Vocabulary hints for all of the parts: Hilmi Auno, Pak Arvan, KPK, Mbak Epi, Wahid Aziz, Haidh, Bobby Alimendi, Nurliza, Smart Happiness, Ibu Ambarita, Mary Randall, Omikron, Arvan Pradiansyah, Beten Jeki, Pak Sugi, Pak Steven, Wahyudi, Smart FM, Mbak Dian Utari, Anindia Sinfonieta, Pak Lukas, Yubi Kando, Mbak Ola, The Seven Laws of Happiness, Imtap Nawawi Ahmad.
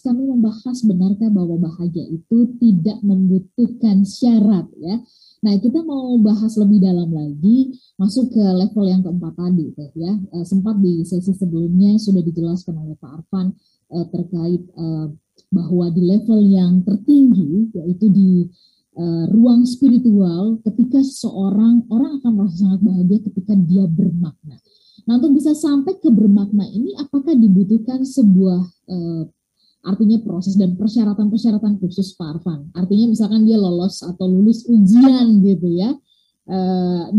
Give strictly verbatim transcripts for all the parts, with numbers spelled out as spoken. kami membahas benarkah bahwa bahagia itu tidak membutuhkan syarat ya. Nah, kita mau bahas lebih dalam lagi, masuk ke level yang keempat tadi ya. E, sempat di sesi sebelumnya sudah dijelaskan oleh Pak Arvan e, terkait e, bahwa di level yang tertinggi, yaitu di e, ruang spiritual, ketika seseorang, orang akan merasa sangat bahagia ketika dia bermakna. Nah, untuk bisa sampai ke bermakna ini, apakah dibutuhkan sebuah e, artinya proses dan persyaratan-persyaratan khusus Pak Arvan. Artinya misalkan dia lolos atau lulus ujian gitu ya. E,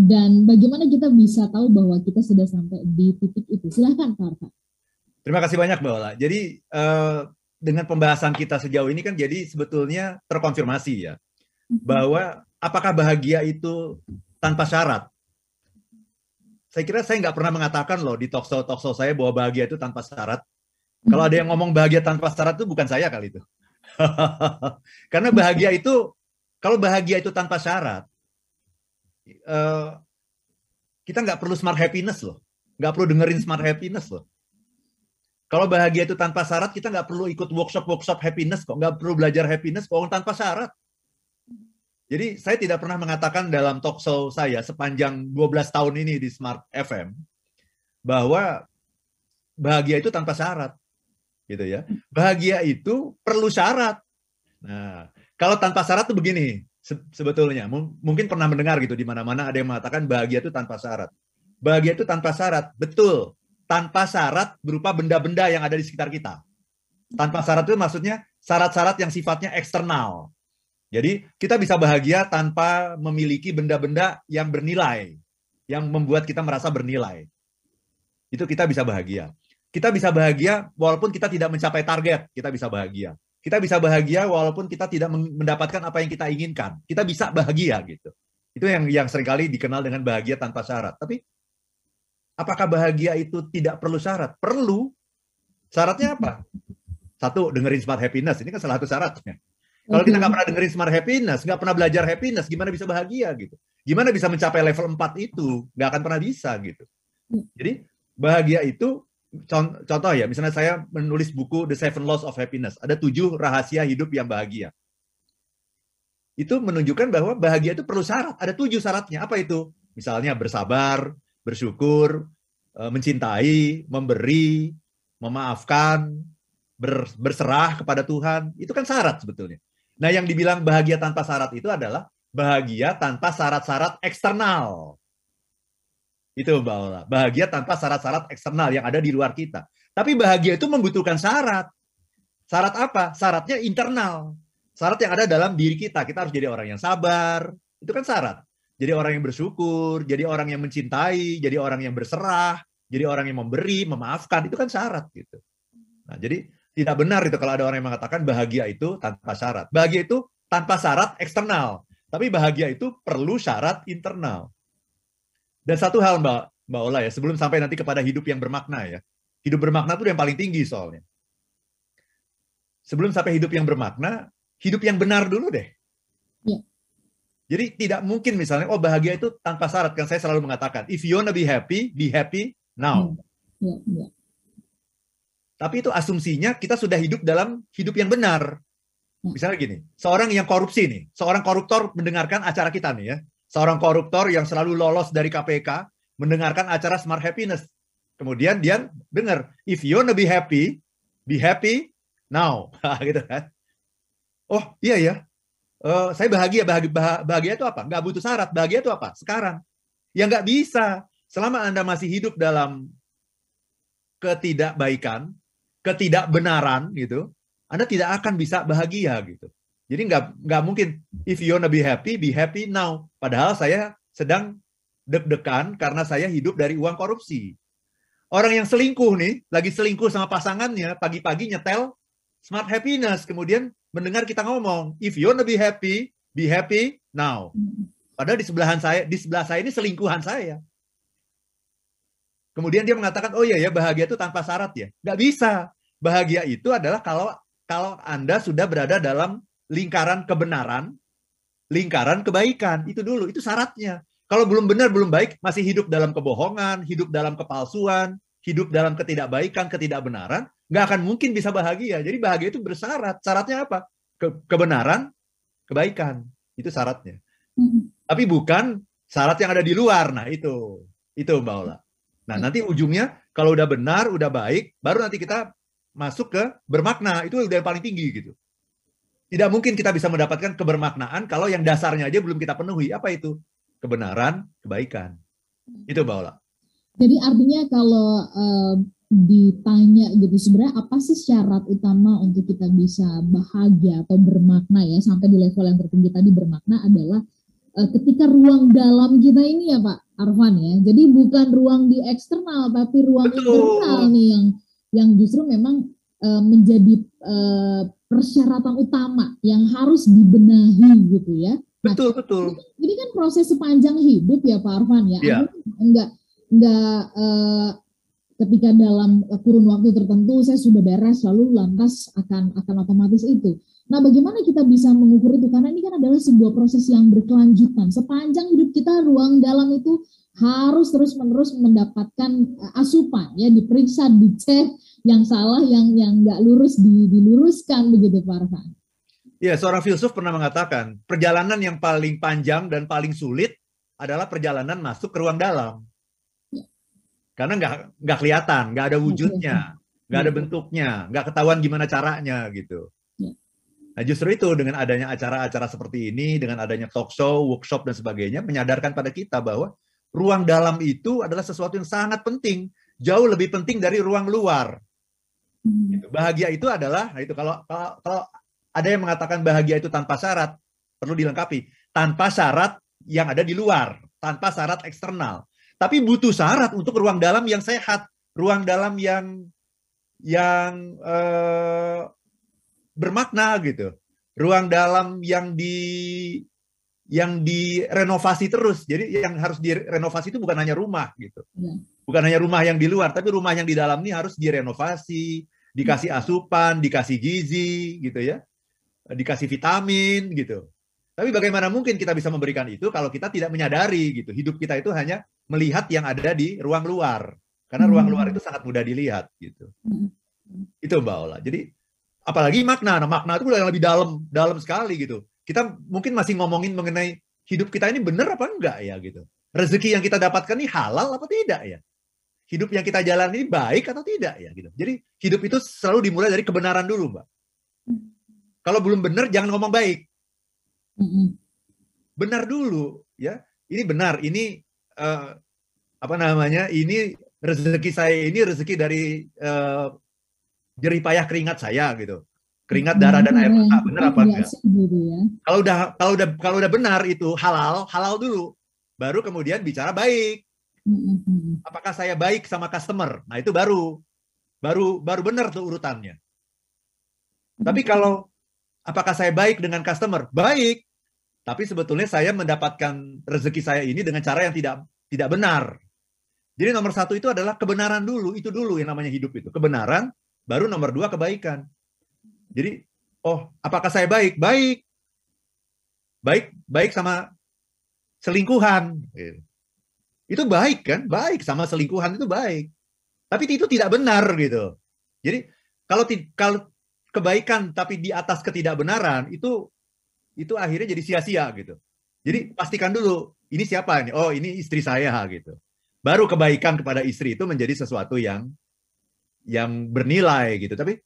dan bagaimana kita bisa tahu bahwa kita sudah sampai di titik itu. Silahkan Pak Arvan. Terima kasih banyak Mbak Ola. Jadi e, dengan pembahasan kita sejauh ini kan jadi sebetulnya terkonfirmasi ya. Bahwa apakah bahagia itu tanpa syarat? Saya kira saya nggak pernah mengatakan loh di talkshow-talkshow saya bahwa bahagia itu tanpa syarat. Kalau ada yang ngomong bahagia tanpa syarat itu bukan saya kali itu. Karena bahagia itu, kalau bahagia itu tanpa syarat, uh, kita nggak perlu smart happiness loh. Nggak perlu dengerin smart happiness loh. Kalau bahagia itu tanpa syarat, kita nggak perlu ikut workshop-workshop happiness kok. Nggak perlu belajar happiness kok tanpa syarat. Jadi saya tidak pernah mengatakan dalam talkshow saya sepanjang dua belas tahun ini di Smart F M, bahwa bahagia itu tanpa syarat. Gitu ya. Bahagia itu perlu syarat. Nah, kalau tanpa syarat tuh begini se sebetulnya. M mungkin pernah mendengar gitu di mana-mana ada yang mengatakan bahagia itu tanpa syarat. Bahagia itu tanpa syarat, betul. Tanpa syarat berupa benda-benda yang ada di sekitar kita. Tanpa syarat itu maksudnya syarat-syarat yang sifatnya eksternal. Jadi, kita bisa bahagia tanpa memiliki benda-benda yang bernilai, yang membuat kita merasa bernilai. Itu kita bisa bahagia. Kita bisa bahagia walaupun kita tidak mencapai target, kita bisa bahagia. Kita bisa bahagia walaupun kita tidak mendapatkan apa yang kita inginkan. Kita bisa bahagia gitu. Itu yang yang seringkali dikenal dengan bahagia tanpa syarat. Tapi apakah bahagia itu tidak perlu syarat? Perlu. Syaratnya apa? Satu, dengerin Smart Happiness. Ini kan salah satu syaratnya. Kalau kita nggak pernah dengerin Smart Happiness, nggak pernah belajar happiness, gimana bisa bahagia gitu? Gimana bisa mencapai level empat itu? Nggak akan pernah bisa gitu. Jadi bahagia itu contoh ya, misalnya saya menulis buku The Seven Laws of Happiness, ada tujuh rahasia hidup yang bahagia. Itu menunjukkan bahwa bahagia itu perlu syarat, ada tujuh syaratnya. Apa itu? Misalnya bersabar, bersyukur, mencintai, memberi, memaafkan, berserah kepada Tuhan. Itu kan syarat sebetulnya. Nah, yang dibilang bahagia tanpa syarat itu adalah bahagia tanpa syarat-syarat eksternal. Itu Mbak Ola, bahagia tanpa syarat-syarat eksternal yang ada di luar kita. Tapi bahagia itu membutuhkan syarat. Syarat apa? Syaratnya internal. Syarat yang ada dalam diri kita. Kita harus jadi orang yang sabar. Itu kan syarat. Jadi orang yang bersyukur, jadi orang yang mencintai, jadi orang yang berserah, jadi orang yang memberi, memaafkan. Itu kan syarat gitu. Nah, jadi tidak benar itu kalau ada orang yang mengatakan bahagia itu tanpa syarat. Bahagia itu tanpa syarat eksternal. Tapi bahagia itu perlu syarat internal. Dan satu hal Mbak, Mbak Ola ya, sebelum sampai nanti kepada hidup yang bermakna ya. Hidup bermakna itu yang paling tinggi soalnya. Sebelum sampai hidup yang bermakna, hidup yang benar dulu deh. Ya. Jadi tidak mungkin misalnya, oh bahagia itu tanpa syarat. Kan saya selalu mengatakan, if you wanna be happy, be happy now. Ya, ya. Tapi itu asumsinya kita sudah hidup dalam hidup yang benar. Misalnya gini, seorang yang korupsi nih, seorang koruptor mendengarkan acara kita nih ya. Seorang koruptor yang selalu lolos dari K P K mendengarkan acara Smart Happiness. Kemudian dia dengar, if you wanna be happy, be happy now. Gitu kan? Oh iya ya, uh, saya bahagia. Bahagia, bahagia itu apa? Nggak butuh syarat. Bahagia itu apa? Sekarang. Ya nggak bisa. Selama Anda masih hidup dalam ketidakbaikan, ketidakbenaran gitu, Anda tidak akan bisa bahagia gitu. Jadi nggak nggak mungkin, if you wanna be happy, be happy now. Padahal saya sedang deg-degan karena saya hidup dari uang korupsi. Orang yang selingkuh nih, lagi selingkuh sama pasangannya, pagi-pagi nyetel Smart Happiness. Kemudian mendengar kita ngomong, if you wanna be happy, be happy now. Padahal di sebelahan saya, di sebelah saya ini selingkuhan saya. Kemudian dia mengatakan, oh iya ya, bahagia itu tanpa syarat ya. Nggak bisa. Bahagia itu adalah kalau kalau Anda sudah berada dalam lingkaran kebenaran, lingkaran kebaikan, itu dulu, itu syaratnya. Kalau belum benar, belum baik, masih hidup dalam kebohongan, hidup dalam kepalsuan, hidup dalam ketidakbaikan, ketidakbenaran, nggak akan mungkin bisa bahagia. Jadi bahagia itu bersyarat. Syaratnya apa? Ke- kebenaran, kebaikan. Itu syaratnya. Mm-hmm. Tapi bukan syarat yang ada di luar. Nah itu, itu Mbak Ola. Nah nanti ujungnya kalau udah benar, udah baik, baru nanti kita masuk ke bermakna. Itu udah yang paling tinggi gitu. Tidak mungkin kita bisa mendapatkan kebermaknaan kalau yang dasarnya aja belum kita penuhi. Apa itu? Kebenaran, kebaikan. Itu Mbak Ola. Jadi artinya kalau uh, ditanya gitu, sebenarnya apa sih syarat utama untuk kita bisa bahagia atau bermakna ya, sampai di level yang tertinggi tadi bermakna adalah uh, ketika ruang dalam kita ini ya Pak Arvan ya. Jadi bukan ruang di eksternal, tapi ruang internal nih yang yang justru memang uh, menjadi uh, persyaratan utama yang harus dibenahi gitu ya. Betul, nah, betul. Ini, ini kan proses sepanjang hidup ya Pak Arvan ya. Yeah. Enggak, enggak eh, ketika dalam kurun waktu tertentu saya sudah beres lalu lantas akan akan otomatis itu. Nah bagaimana kita bisa mengukur itu? Karena ini kan adalah sebuah proses yang berkelanjutan. Sepanjang hidup kita ruang dalam itu harus terus-menerus mendapatkan asupan ya, diperiksa, dicek. Yang salah, yang yang nggak lurus diluruskan begitu Pak Arvan. Ya, seorang filsuf pernah mengatakan perjalanan yang paling panjang dan paling sulit adalah perjalanan masuk ke ruang dalam. Ya. Karena nggak nggak kelihatan, nggak ada wujudnya, nggak ya. ada bentuknya, nggak ketahuan gimana caranya gitu. Ya. Nah justru itu dengan adanya acara-acara seperti ini, dengan adanya talk show, workshop dan sebagainya, menyadarkan pada kita bahwa ruang dalam itu adalah sesuatu yang sangat penting, jauh lebih penting dari ruang luar. Gitu. Bahagia itu adalah, nah itu kalau, kalau kalau ada yang mengatakan bahagia itu tanpa syarat, perlu dilengkapi, tanpa syarat yang ada di luar, tanpa syarat eksternal, tapi butuh syarat untuk ruang dalam yang sehat, ruang dalam yang yang eh, bermakna gitu, ruang dalam yang di yang direnovasi terus. Jadi yang harus direnovasi itu bukan hanya rumah gitu, bukan hanya rumah yang di luar, tapi rumah yang di dalam ini harus direnovasi, dikasih asupan, dikasih gizi gitu ya, dikasih vitamin gitu. Tapi bagaimana mungkin kita bisa memberikan itu kalau kita tidak menyadari gitu, hidup kita itu hanya melihat yang ada di ruang luar, karena ruang luar itu sangat mudah dilihat gitu. Itu Mbak Ola. Jadi apalagi makna, nah, makna itu yang lebih dalam, dalam sekali gitu. Kita mungkin masih ngomongin mengenai hidup kita ini benar apa enggak ya gitu. Rezeki yang kita dapatkan ini halal apa tidak ya. Hidup yang kita jalani ini baik atau tidak ya gitu. Jadi hidup itu selalu dimulai dari kebenaran dulu Mbak. Kalau belum benar jangan ngomong baik. Benar dulu ya. Ini benar, ini uh, apa namanya, ini rezeki saya, ini rezeki dari uh, jerih payah keringat saya gitu. Keringat, darah dan air mata, benar apa enggak? Kalau udah kalau udah kalau udah benar itu halal, halal dulu. Baru kemudian bicara baik. Apakah saya baik sama customer? Nah, itu baru baru baru benar tuh urutannya. Tapi kalau apakah saya baik dengan customer? Baik. Tapi sebetulnya saya mendapatkan rezeki saya ini dengan cara yang tidak tidak benar. Jadi nomor satu itu adalah kebenaran dulu, itu dulu yang namanya hidup itu. Kebenaran, baru nomor dua kebaikan. Jadi, oh, apakah saya baik? Baik. Baik, baik sama selingkuhan. Itu baik kan? Baik sama selingkuhan itu baik. Tapi itu tidak benar gitu. Jadi, kalau kalau kebaikan tapi di atas ketidakbenaran, itu itu akhirnya jadi sia-sia gitu. Jadi, pastikan dulu, ini siapa nih? Oh, ini istri saya gitu. Baru kebaikan kepada istri itu menjadi sesuatu yang yang bernilai gitu. Tapi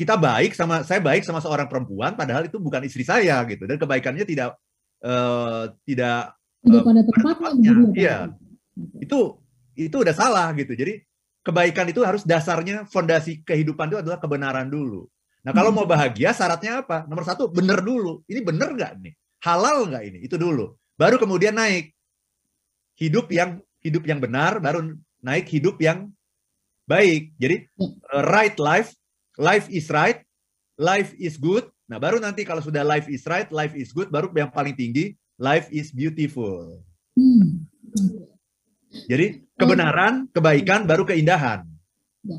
kita baik sama, saya baik sama seorang perempuan, padahal itu bukan istri saya gitu, dan kebaikannya tidak uh, tidak tidak uh, pada tempatnya. Iya, itu itu udah salah gitu. Jadi kebaikan itu harus dasarnya, fondasi kehidupan itu adalah kebenaran dulu. Nah kalau hmm. mau bahagia syaratnya apa? Nomor satu bener dulu. Ini bener nggak nih? Halal nggak ini? Itu dulu. Baru kemudian naik hidup yang hidup yang benar, baru naik hidup yang baik. Jadi uh, right life. Life is right, life is good. Nah, baru nanti kalau sudah life is right, life is good, baru yang paling tinggi, life is beautiful. Hmm. Jadi, kebenaran, kebaikan, baru keindahan. Ya.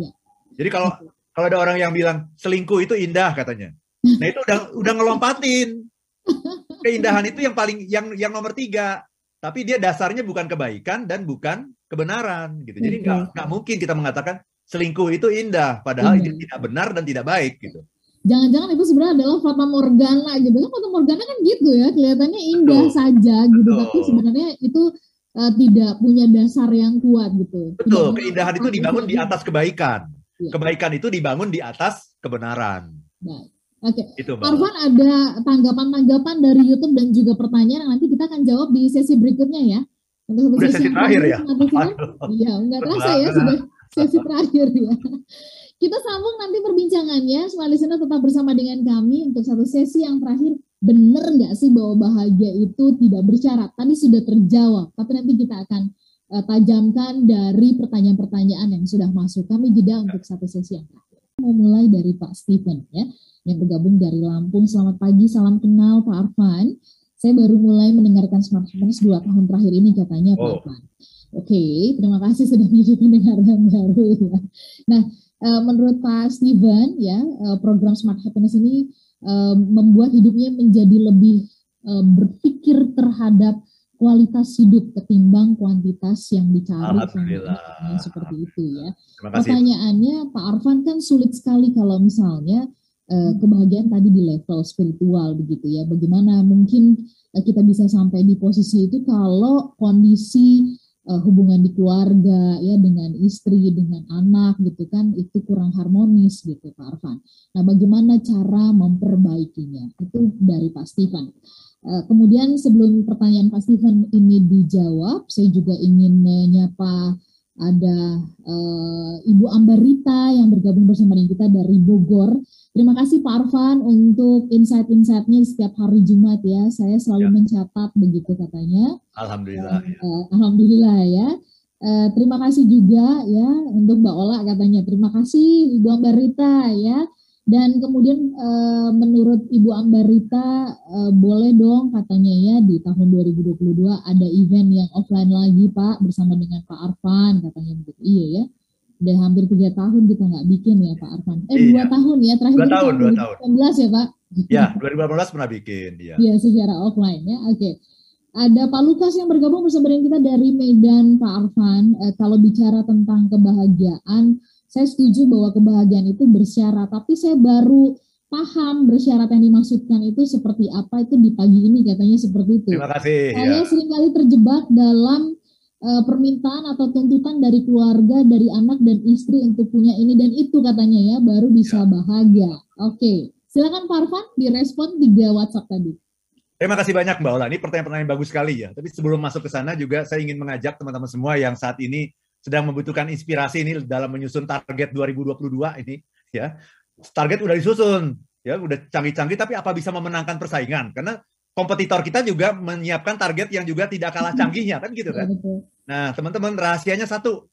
Ya. Jadi kalau kalau ada orang yang bilang selingkuh itu indah katanya. Nah, itu udah udah ngelompatin. Keindahan itu yang paling yang yang nomor tiga. Tapi dia dasarnya bukan kebaikan dan bukan kebenaran gitu. Jadi nggak nggak mungkin kita mengatakan selingkuh itu indah, padahal itu tidak benar dan tidak baik gitu. Jangan-jangan itu sebenarnya adalah fata morgana gitu. Kan fata morgana kan gitu ya, kelihatannya indah Betul. saja gitu, Betul. tapi sebenarnya itu uh, tidak punya dasar yang kuat gitu. Betul, tidak keindahan itu dibangun di atas kebaikan. Ya. Kebaikan itu dibangun di atas kebenaran. Baik. Oke, okay. Arvan, ada tanggapan-tanggapan dari YouTube dan juga pertanyaan yang nanti kita akan jawab di sesi berikutnya ya. Untuk sesi, sesi terakhir ya? Iya, nggak terasa ya sudah sesi terakhir ya. Kita sambung nanti perbincangannya, semua listener tetap bersama dengan kami untuk satu sesi yang terakhir. Bener nggak sih bahwa bahagia itu tidak bersyarat? Tadi sudah terjawab, tapi nanti kita akan uh, tajamkan dari pertanyaan-pertanyaan yang sudah masuk. Kami jeda untuk satu sesi yang terakhir. Mau mulai dari Pak Steven ya, yang bergabung dari Lampung. Selamat pagi, salam kenal Pak Arvan. Saya baru mulai mendengarkan Smart Happiness dua tahun terakhir ini katanya Pak oh. Arvan. Oke, okay, terima kasih sudah menjadi pendengar yang baru ya. Nah, menurut Pak Steven ya, program Smart Happiness ini membuat hidupnya menjadi lebih berpikir terhadap kualitas hidup ketimbang kuantitas yang dicari. Alhamdulillah. Seperti itu ya. Pertanyaannya Pak Arvan, kan sulit sekali kalau misalnya kebahagiaan tadi di level spiritual begitu ya. Bagaimana mungkin kita bisa sampai di posisi itu kalau kondisi uh, hubungan di keluarga ya dengan istri, dengan anak gitu kan itu kurang harmonis gitu Pak Arvan. Nah, bagaimana cara memperbaikinya? Itu dari Pak Steven. Uh, kemudian sebelum pertanyaan Pak Steven ini dijawab, saya juga ingin menyapa ada uh, Ibu Ambarita yang bergabung bersama kita dari Bogor. Terima kasih Pak Arvan untuk insight-insightnya setiap hari Jumat ya. Saya selalu ya. mencatat begitu katanya. Alhamdulillah. Uh, ya. Uh, Alhamdulillah ya. Uh, terima kasih juga ya untuk Mbak Ola katanya. Terima kasih Ibu Ambarita ya. Dan kemudian uh, menurut Ibu Ambarita uh, boleh dong katanya ya di tahun dua ribu dua puluh dua ada event yang offline lagi Pak bersama dengan Pak Arvan katanya begitu. Iya ya. Udah hampir tiga tahun kita nggak bikin ya Pak Arvan. Eh dua iya. tahun ya terakhir. Dua tahun. Dua tahun. dua ribu delapan belas ya Pak. Ya dua ribu delapan belas pernah bikin ya. Iya secara offline ya. Oke. Okay. Ada Pak Lukas yang bergabung bersama dengan kita dari Medan Pak Arvan. Uh, kalau bicara tentang kebahagiaan, saya setuju bahwa kebahagiaan itu bersyarat, tapi saya baru paham bersyarat yang dimaksudkan itu seperti apa itu di pagi ini katanya seperti itu. Terima kasih. Saya ya. seringkali terjebak dalam uh, permintaan atau tuntutan dari keluarga, dari anak dan istri untuk punya ini dan itu katanya ya, baru bisa ya. bahagia. Oke, okay. Silakan Pak Arvan direspon tiga WhatsApp tadi. Terima kasih banyak Mbak Ola, ini pertanyaan-pertanyaan bagus sekali ya. Tapi sebelum masuk ke sana juga saya ingin mengajak teman-teman semua yang saat ini sedang membutuhkan inspirasi ini dalam menyusun target dua ribu dua puluh dua ini ya. Target udah disusun ya, udah canggih-canggih, tapi apa bisa memenangkan persaingan? Karena kompetitor kita juga menyiapkan target yang juga tidak kalah canggihnya kan gitu kan. Nah, teman-teman, rahasianya satu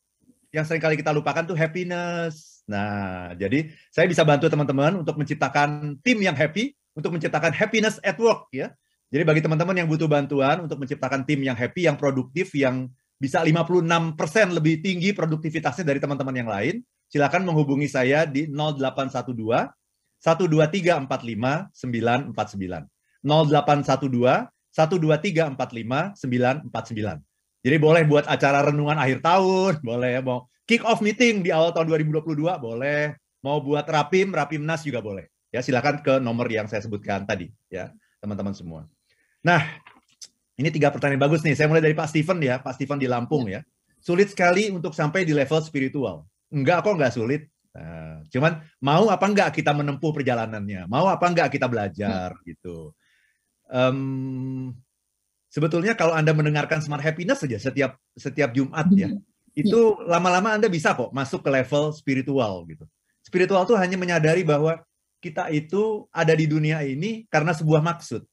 yang seringkali kita lupakan tuh happiness. Nah, jadi saya bisa bantu teman-teman untuk menciptakan tim yang happy, untuk menciptakan happiness at work ya. Jadi bagi teman-teman yang butuh bantuan untuk menciptakan tim yang happy, yang produktif, yang bisa lima puluh enam persen lebih tinggi produktivitasnya dari teman-teman yang lain, silakan menghubungi saya di nol delapan satu dua, satu dua tiga empat lima, sembilan empat sembilan. nol delapan satu dua, satu dua tiga empat lima, sembilan empat sembilan. Jadi boleh buat acara renungan akhir tahun, boleh mau kick off meeting di awal tahun dua ribu dua puluh dua, boleh mau buat rapim, rapimnas juga boleh. Ya, silakan ke nomor yang saya sebutkan tadi ya, teman-teman semua. Nah, ini tiga pertanyaan bagus nih. Saya mulai dari Pak Steven ya. Pak Steven di Lampung ya. Sulit sekali untuk sampai di level spiritual. Enggak kok, enggak sulit. Nah, cuman mau apa enggak kita menempuh perjalanannya. Mau apa enggak kita belajar gitu. Um, sebetulnya kalau Anda mendengarkan Smart Happiness saja setiap setiap Jumat ya, itu lama-lama Anda bisa kok masuk ke level spiritual gitu. Spiritual tuh hanya menyadari bahwa kita itu ada di dunia ini karena sebuah maksud.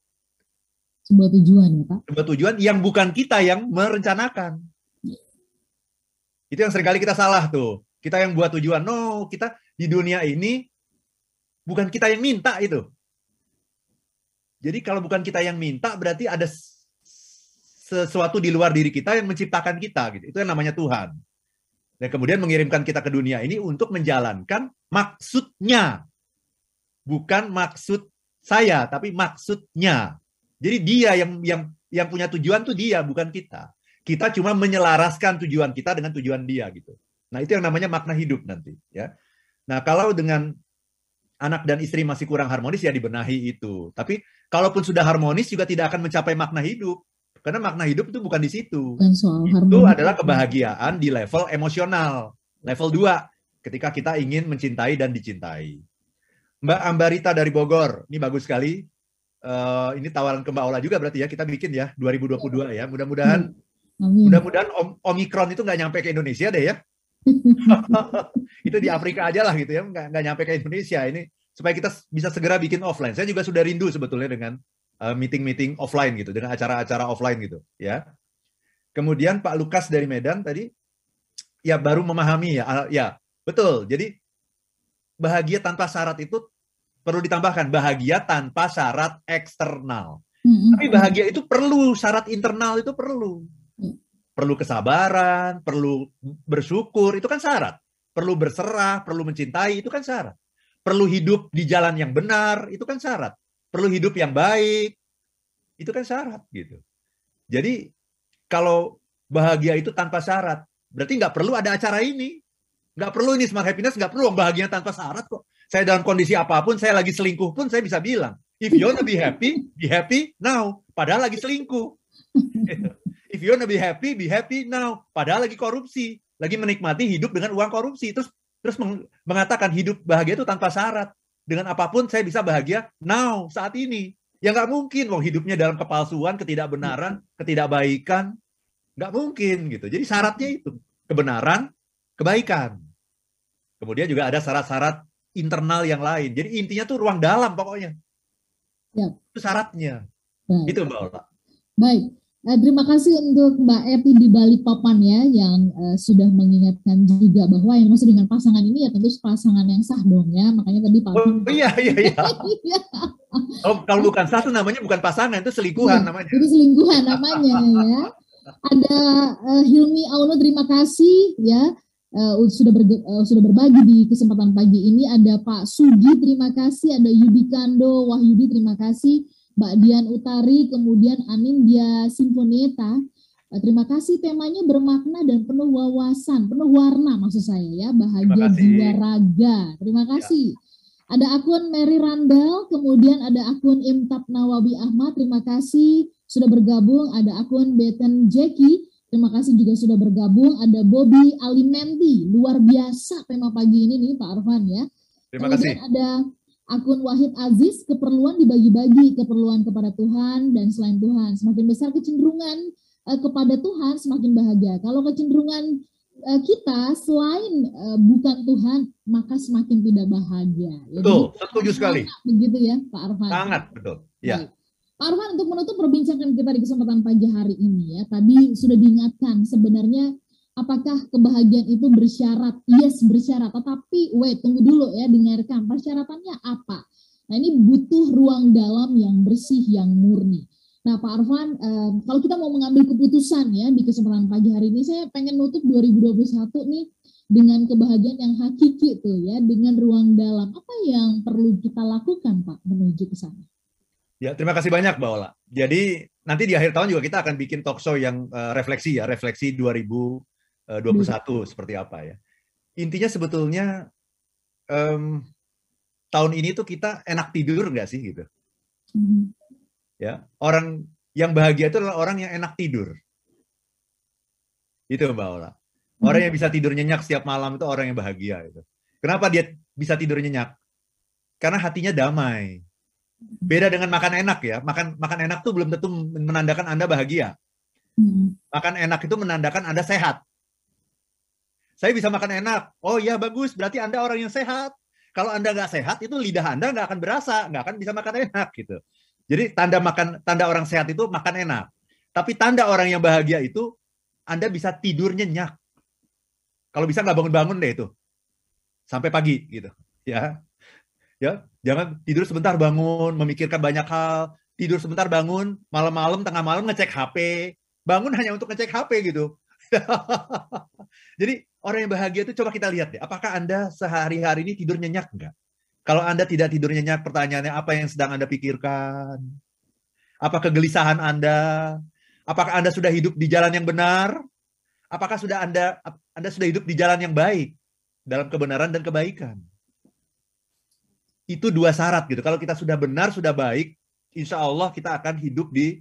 Sebuah tujuan ya Pak? Sebuah tujuan yang bukan kita yang merencanakan. Itu yang seringkali kita salah tuh. Kita yang buat tujuan. No, kita di dunia ini bukan kita yang minta itu. Jadi kalau bukan kita yang minta berarti ada sesuatu di luar diri kita yang menciptakan kita gitu. Itu yang namanya Tuhan. Dan kemudian mengirimkan kita ke dunia ini untuk menjalankan maksudnya. Bukan maksud saya, tapi maksudnya. Jadi dia yang yang yang punya tujuan tuh dia, bukan kita. Kita cuma menyelaraskan tujuan kita dengan tujuan dia gitu. Nah, itu yang namanya makna hidup nanti, ya. Nah, kalau dengan anak dan istri masih kurang harmonis, ya dibenahi itu. Tapi kalaupun sudah harmonis juga tidak akan mencapai makna hidup. Karena makna hidup itu bukan di situ. Itu adalah kebahagiaan di level emosional, level dua, ketika kita ingin mencintai dan dicintai. Mbak Ambarita dari Bogor, ini bagus sekali. Uh, ini tawaran ke Mbak Ola juga berarti ya, kita bikin ya dua ribu dua puluh dua ya. Mudah-mudahan mudah-mudahan om, Omikron itu nggak nyampe ke Indonesia deh ya. Itu di Afrika aja lah gitu ya, nggak, nggak nyampe ke Indonesia ini, supaya kita bisa segera bikin offline. Saya juga sudah rindu sebetulnya dengan uh, meeting-meeting offline gitu, dengan acara-acara offline gitu ya. Kemudian Pak Lukas dari Medan tadi ya baru memahami ya, ya betul. Jadi bahagia tanpa syarat itu perlu ditambahkan, bahagia tanpa syarat eksternal. Mm-hmm. Tapi bahagia itu perlu, syarat internal itu perlu. Perlu kesabaran, perlu bersyukur, itu kan syarat. Perlu berserah, perlu mencintai, itu kan syarat. Perlu hidup di jalan yang benar, itu kan syarat. Perlu hidup yang baik, itu kan syarat gitu. Jadi kalau bahagia itu tanpa syarat, berarti nggak perlu ada acara ini. Nggak perlu ini Smart Happiness, nggak perlu bahagia tanpa syarat kok. Saya dalam kondisi apapun, saya lagi selingkuh pun saya bisa bilang, if you wanna be happy, be happy now. Padahal lagi selingkuh. If you wanna be happy, be happy now. Padahal lagi korupsi, lagi menikmati hidup dengan uang korupsi. Terus terus meng, mengatakan hidup bahagia itu tanpa syarat. Dengan apapun saya bisa bahagia now, saat ini. Ya nggak mungkin, wong hidupnya dalam kepalsuan, ketidakbenaran, ketidakbaikan, nggak mungkin gitu. Jadi syaratnya itu kebenaran, kebaikan. Kemudian juga ada syarat-syarat internal yang lain. Jadi intinya tuh ruang dalam pokoknya. Ya. Itu syaratnya. Baik. Itu Mbak Ola. Baik. Nah, terima kasih untuk Mbak Epi di Balikpapan ya, yang uh, sudah mengingatkan juga bahwa yang maksud dengan pasangan ini ya tentu pasangan yang sah dong ya, makanya tadi Pak. Oh, iya iya iya. Oh, kalau bukan sah itu namanya bukan pasangan, itu selingkuhan ya, namanya. Itu selingkuhan namanya ya. Ada uh, Hilmi Auno, terima kasih ya. Uh, sudah, berge, uh, sudah berbagi di kesempatan pagi ini. Ada Pak Sugi, terima kasih. Ada Yubi Kando, Wahyudi, terima kasih. Mbak Dian Utari, kemudian Anindia Sinfonieta. Terima kasih, temanya bermakna dan penuh wawasan, penuh warna maksud saya ya, bahagia jiwa raga. Terima kasih. Ya. Ada akun Mary Randall, kemudian ada akun Imtap Nawawi Ahmad, terima kasih sudah bergabung. Ada akun Beten Jeki, terima kasih juga sudah bergabung. Ada Bobby Alimendi, luar biasa tema pagi ini nih Pak Arvan ya. Terima kemudian kasih. Ada akun Wahid Aziz, keperluan dibagi-bagi, keperluan kepada Tuhan dan selain Tuhan. Semakin besar kecenderungan uh, kepada Tuhan, semakin bahagia. Kalau kecenderungan uh, kita selain uh, bukan Tuhan, maka semakin tidak bahagia. Betul, jadi, setuju sekali. Begitu ya Pak Arvan. Sangat betul, ya. Baik. Pak Arvan, untuk menutup perbincangan kita di kesempatan pagi hari ini ya, tadi sudah diingatkan sebenarnya apakah kebahagiaan itu bersyarat? Yes, bersyarat. Tetapi, wait, tunggu dulu ya, dengarkan. Persyaratannya apa? Nah, ini butuh ruang dalam yang bersih, yang murni. Nah, Pak Arvan, eh, kalau kita mau mengambil keputusan ya di kesempatan pagi hari ini, saya pengen nutup dua ribu dua puluh satu nih dengan kebahagiaan yang hakiki tuh ya, dengan ruang dalam. Apa yang perlu kita lakukan, Pak, menuju ke sana? Ya, terima kasih banyak, Mbak Ola. Jadi, nanti di akhir tahun juga kita akan bikin talkshow yang uh, refleksi ya, refleksi dua ribu dua puluh satu seperti apa ya. Intinya sebetulnya um, tahun ini tuh kita enak tidur nggak sih gitu. Mm-hmm. Ya, orang yang bahagia itu adalah orang yang enak tidur. Itu Mbak Ola. Orang mm-hmm. yang bisa tidur nyenyak setiap malam itu orang yang bahagia gitu. Kenapa dia bisa tidur nyenyak? Karena hatinya damai. Beda dengan makan enak ya. Makan makan enak tuh belum tentu menandakan Anda bahagia. Mm-hmm. Makan enak itu menandakan Anda sehat. Saya bisa makan enak. Oh ya bagus, berarti Anda orang yang sehat. Kalau Anda nggak sehat, itu lidah Anda nggak akan berasa, nggak akan bisa makan enak gitu. Jadi tanda makan tanda orang sehat itu makan enak. Tapi tanda orang yang bahagia itu Anda bisa tidur nyenyak. Kalau bisa nggak bangun-bangun deh itu sampai pagi gitu. Ya, ya jangan tidur sebentar bangun memikirkan banyak hal. Tidur sebentar bangun malam-malam tengah malam ngecek H P. Bangun hanya untuk ngecek H P gitu. Jadi orang yang bahagia itu coba kita lihat deh, apakah Anda sehari-hari ini tidur nyenyak nggak? Kalau Anda tidak tidur nyenyak, pertanyaannya apa yang sedang Anda pikirkan? Apa kegelisahan Anda? Apakah Anda sudah hidup di jalan yang benar? Apakah sudah Anda Anda sudah hidup di jalan yang baik, dalam kebenaran dan kebaikan? Itu dua syarat gitu. Kalau kita sudah benar, sudah baik, insya Allah kita akan hidup di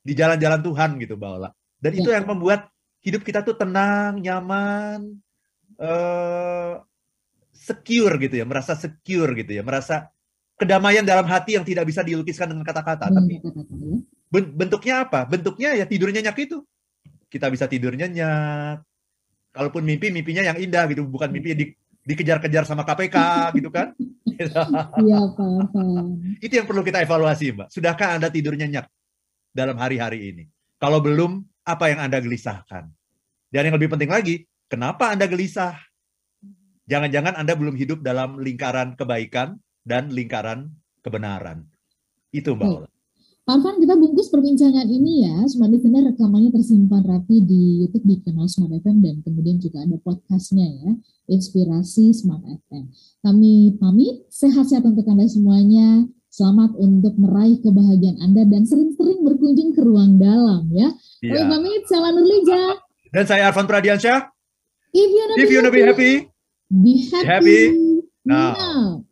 di jalan-jalan Tuhan gitu, Mbak Ola. Dan itu yang membuat hidup kita tuh tenang, nyaman, uh, secure gitu ya, merasa secure gitu ya, merasa kedamaian dalam hati yang tidak bisa dilukiskan dengan kata-kata. Tapi bentuknya apa? Bentuknya ya tidur nyenyak itu. Kita bisa tidur nyenyak. Kalaupun mimpi, mimpinya yang indah gitu, bukan mimpi di, dikejar-kejar sama K P K gitu kan? Iya, Pak. Itu yang perlu kita evaluasi, Mbak. Sudahkah Anda tidur nyenyak dalam hari-hari ini? Kalau belum, apa yang Anda gelisahkan? Dan yang lebih penting lagi, kenapa Anda gelisah? Jangan-jangan Anda belum hidup dalam lingkaran kebaikan dan lingkaran kebenaran. Itu, Mbak Ola. Pak Arvan, kita bungkus perbincangan ini ya. Smart Listener rekamannya tersimpan rapi di YouTube di channel Smart F M dan kemudian juga ada podcastnya ya, Inspirasi Smart F M. Kami pamit, sehat-sehat untuk Anda semuanya. Selamat untuk meraih kebahagiaan Anda dan sering-sering berkunjung ke ruang dalam ya. Kami ya. Pamit, saya Nurliza. Dan saya Arvan Pradiansyah. If you wanna be happy, be happy, be happy, be happy now. now.